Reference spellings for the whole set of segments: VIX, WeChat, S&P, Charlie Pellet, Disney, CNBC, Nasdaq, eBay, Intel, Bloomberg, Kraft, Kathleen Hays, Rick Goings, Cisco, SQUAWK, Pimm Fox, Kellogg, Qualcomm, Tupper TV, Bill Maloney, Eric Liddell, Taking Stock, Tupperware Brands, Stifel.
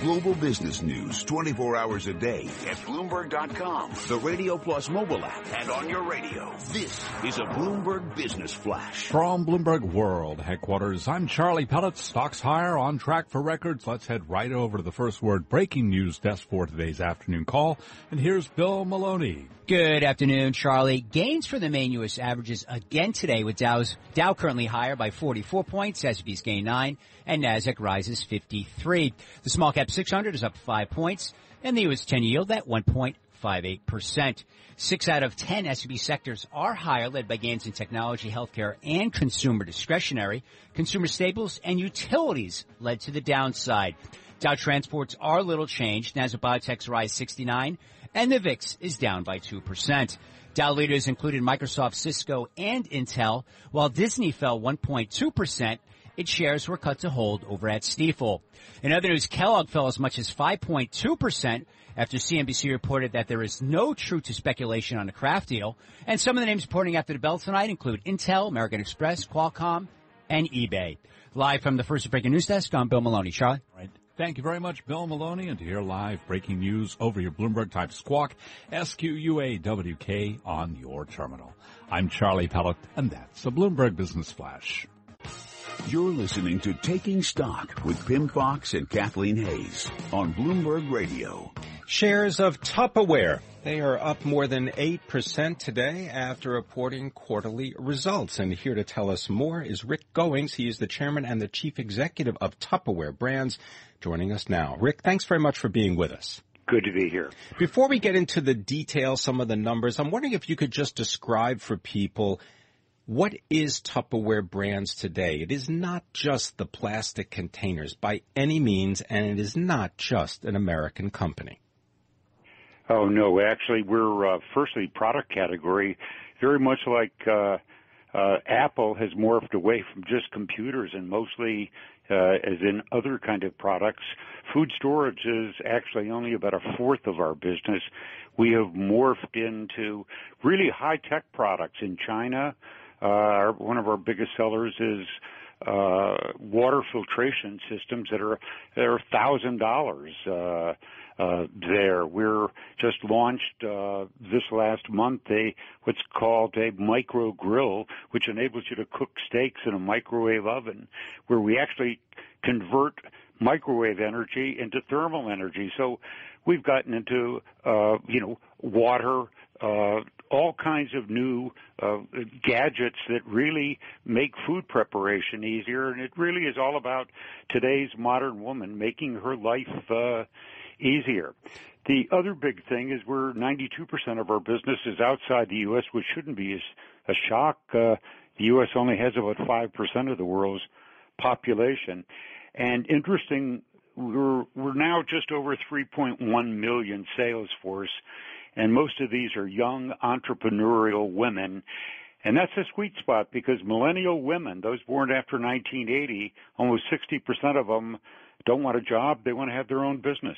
Global business news 24 hours a day at Bloomberg.com, the Radio Plus mobile app, and on your radio. This is a Bloomberg Business Flash. From Bloomberg World Headquarters, I'm Charlie Pellet. Stocks higher, on track for records. Let's head right over to the First Word breaking news desk for today's afternoon call. And here's Bill Maloney. Good afternoon, Charlie. Gains for the main U.S. averages again today, with Dow currently higher by 44 points, S&P's gained 9, and Nasdaq rises 53. The small cap 600 is up 5 points, and the U.S. 10-year yield at 1.58%. 6 out of 10 S&P sectors are higher, led by gains in technology, healthcare, and consumer discretionary. Consumer staples and utilities led to the downside. Dow transports are little changed. Nasdaq Biotech's rise 69, and the VIX is down by 2%. Dow leaders included Microsoft, Cisco, and Intel, while Disney fell 1.2%. Its shares were cut to hold over at Stifel. In other news, Kellogg fell as much as 5.2% after CNBC reported that there is no truth to speculation on the Kraft deal. And some of the names reporting after the bell tonight include Intel, American Express, Qualcomm, and eBay. Live from the First Breaking News Desk, I'm Bill Maloney. Charlie? All right. Thank you very much, Bill Maloney. And to hear live breaking news over your Bloomberg type squawk, SQUAWK on your terminal. I'm Charlie Pellet, and that's the Bloomberg Business Flash. You're listening to Taking Stock with Pimm Fox and Kathleen Hays on Bloomberg Radio. Shares of Tupperware, they are up more than 8% today after reporting quarterly results. And here to tell us more is Rick Goings. He is the chairman and the chief executive of Tupperware Brands, joining us now. Rick, thanks very much for being with us. Good to be here. Before we get into the details, some of the numbers, I'm wondering if you could just describe for people, what is Tupperware Brands today? It is not just the plastic containers by any means, and it is not just an American company. Oh, no. Actually, we're firstly product category, very much like Apple has morphed away from just computers and mostly, as in other kind of products. Food storage is actually only about a fourth of our business. We have morphed into really high-tech products in China. One of our biggest sellers is water filtration systems that are $1,000 there. We're just launched this last month what's called a micro grill, which enables you to cook steaks in a microwave oven, where we actually convert microwave energy into thermal energy. So we've gotten into water, all kinds of new gadgets that really make food preparation easier. And it really is all about today's modern woman making her life easier. The other big thing is we're 92% of our business is outside the U.S., which shouldn't be a shock. The U.S. only has about 5% of the world's population. And interesting, we're now just over 3.1 million sales force. And most of these are young entrepreneurial women. And that's a sweet spot because millennial women, those born after 1980, almost 60% of them don't want a job. They want to have their own business.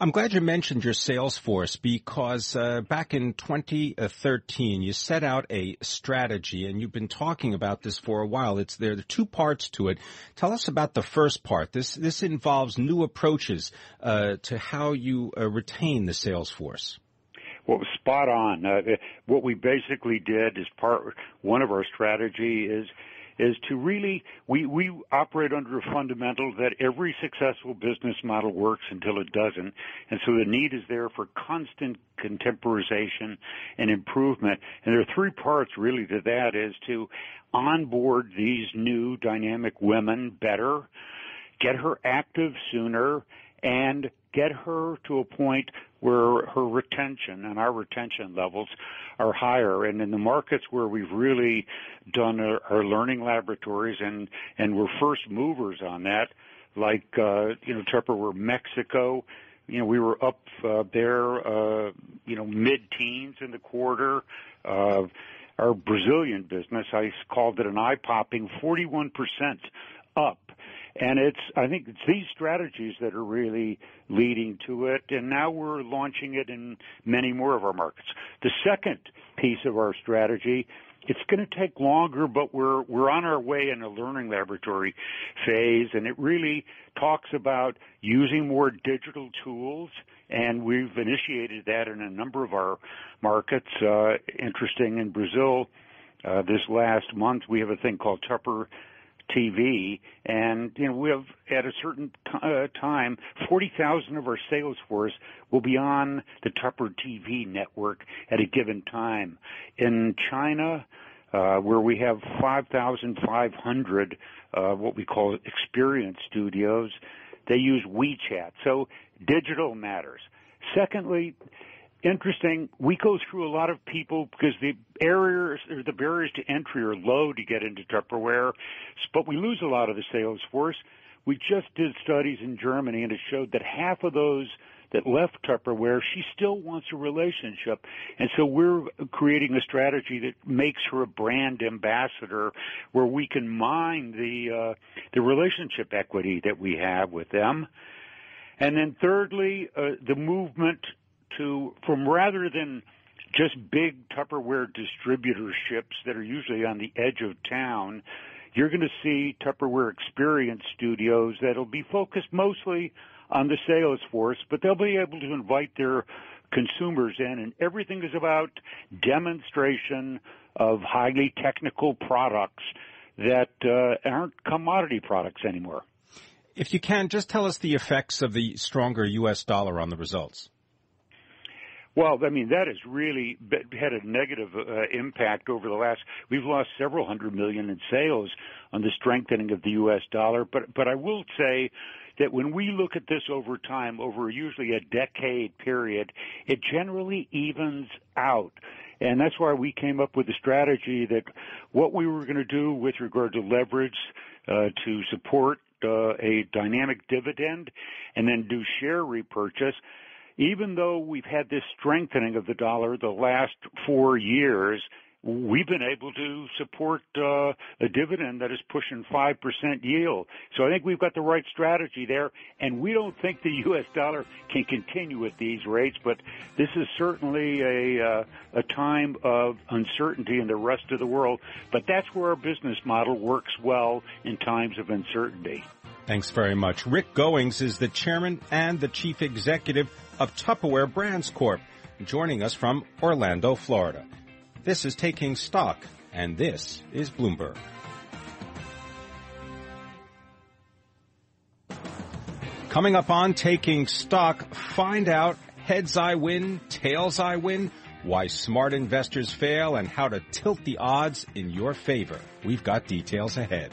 I'm glad you mentioned your sales force because back in 2013, you set out a strategy, and you've been talking about this for a while. There are two parts to it. Tell us about the first part. This involves new approaches to how you retain the sales force. Well, spot on. What we basically did is one of our strategy is to really, we operate under a fundamental that every successful business model works until it doesn't. And so the need is there for constant contemporization and improvement. And there are three parts really to that is to onboard these new dynamic women better, get her active sooner, and get her to a point where her retention and our retention levels are higher. And in the markets where we've really done our learning laboratories and we're first movers on that, like, Tupperware Mexico. You know, we were up there, mid-teens in the quarter. Our Brazilian business, I called it an eye-popping 41% up. And I think it's these strategies that are really leading to it, and now we're launching it in many more of our markets. The second piece of our strategy, it's going to take longer, but we're on our way in a learning laboratory phase, and it really talks about using more digital tools, and we've initiated that in a number of our markets. Interesting, in Brazil, this last month, we have a thing called Tupper TV, and we have at a certain time 40,000 of our sales force will be on the Tupper TV network at a given time. In China, where we have 5,500 what we call experience studios, they use WeChat. So digital matters. Secondly, interesting, we go through a lot of people because the barriers to entry are low to get into Tupperware, but we lose a lot of the sales force. We just did studies in Germany, and it showed that half of those that left Tupperware, she still wants a relationship. And so we're creating a strategy that makes her a brand ambassador where we can mine the relationship equity that we have with them. And then thirdly, the movement from rather than just big Tupperware distributorships that are usually on the edge of town, you're going to see Tupperware experience studios that'll be focused mostly on the sales force, but they'll be able to invite their consumers in, and everything is about demonstration of highly technical products that aren't commodity products anymore. If you can, just tell us the effects of the stronger U.S. dollar on the results. Well, I mean, that has really had a negative impact over the last – we've lost several hundred million in sales on the strengthening of the U.S. dollar. But I will say that when we look at this over time, over usually a decade period, it generally evens out. And that's why we came up with a strategy that what we were going to do with regard to leverage to support a dynamic dividend and then do share repurchase – even though we've had this strengthening of the dollar the last 4 years, we've been able to support a dividend that is pushing 5% yield. So I think we've got the right strategy there, and we don't think the U.S. dollar can continue at these rates, but this is certainly a time of uncertainty in the rest of the world. But that's where our business model works well in times of uncertainty. Thanks very much. Rick Goings is the chairman and the chief executive of Tupperware Brands Corp, joining us from Orlando, Florida. This is Taking Stock, and this is Bloomberg. Coming up on Taking Stock, find out heads I win, tails I win, why smart investors fail, and how to tilt the odds in your favor. We've got details ahead.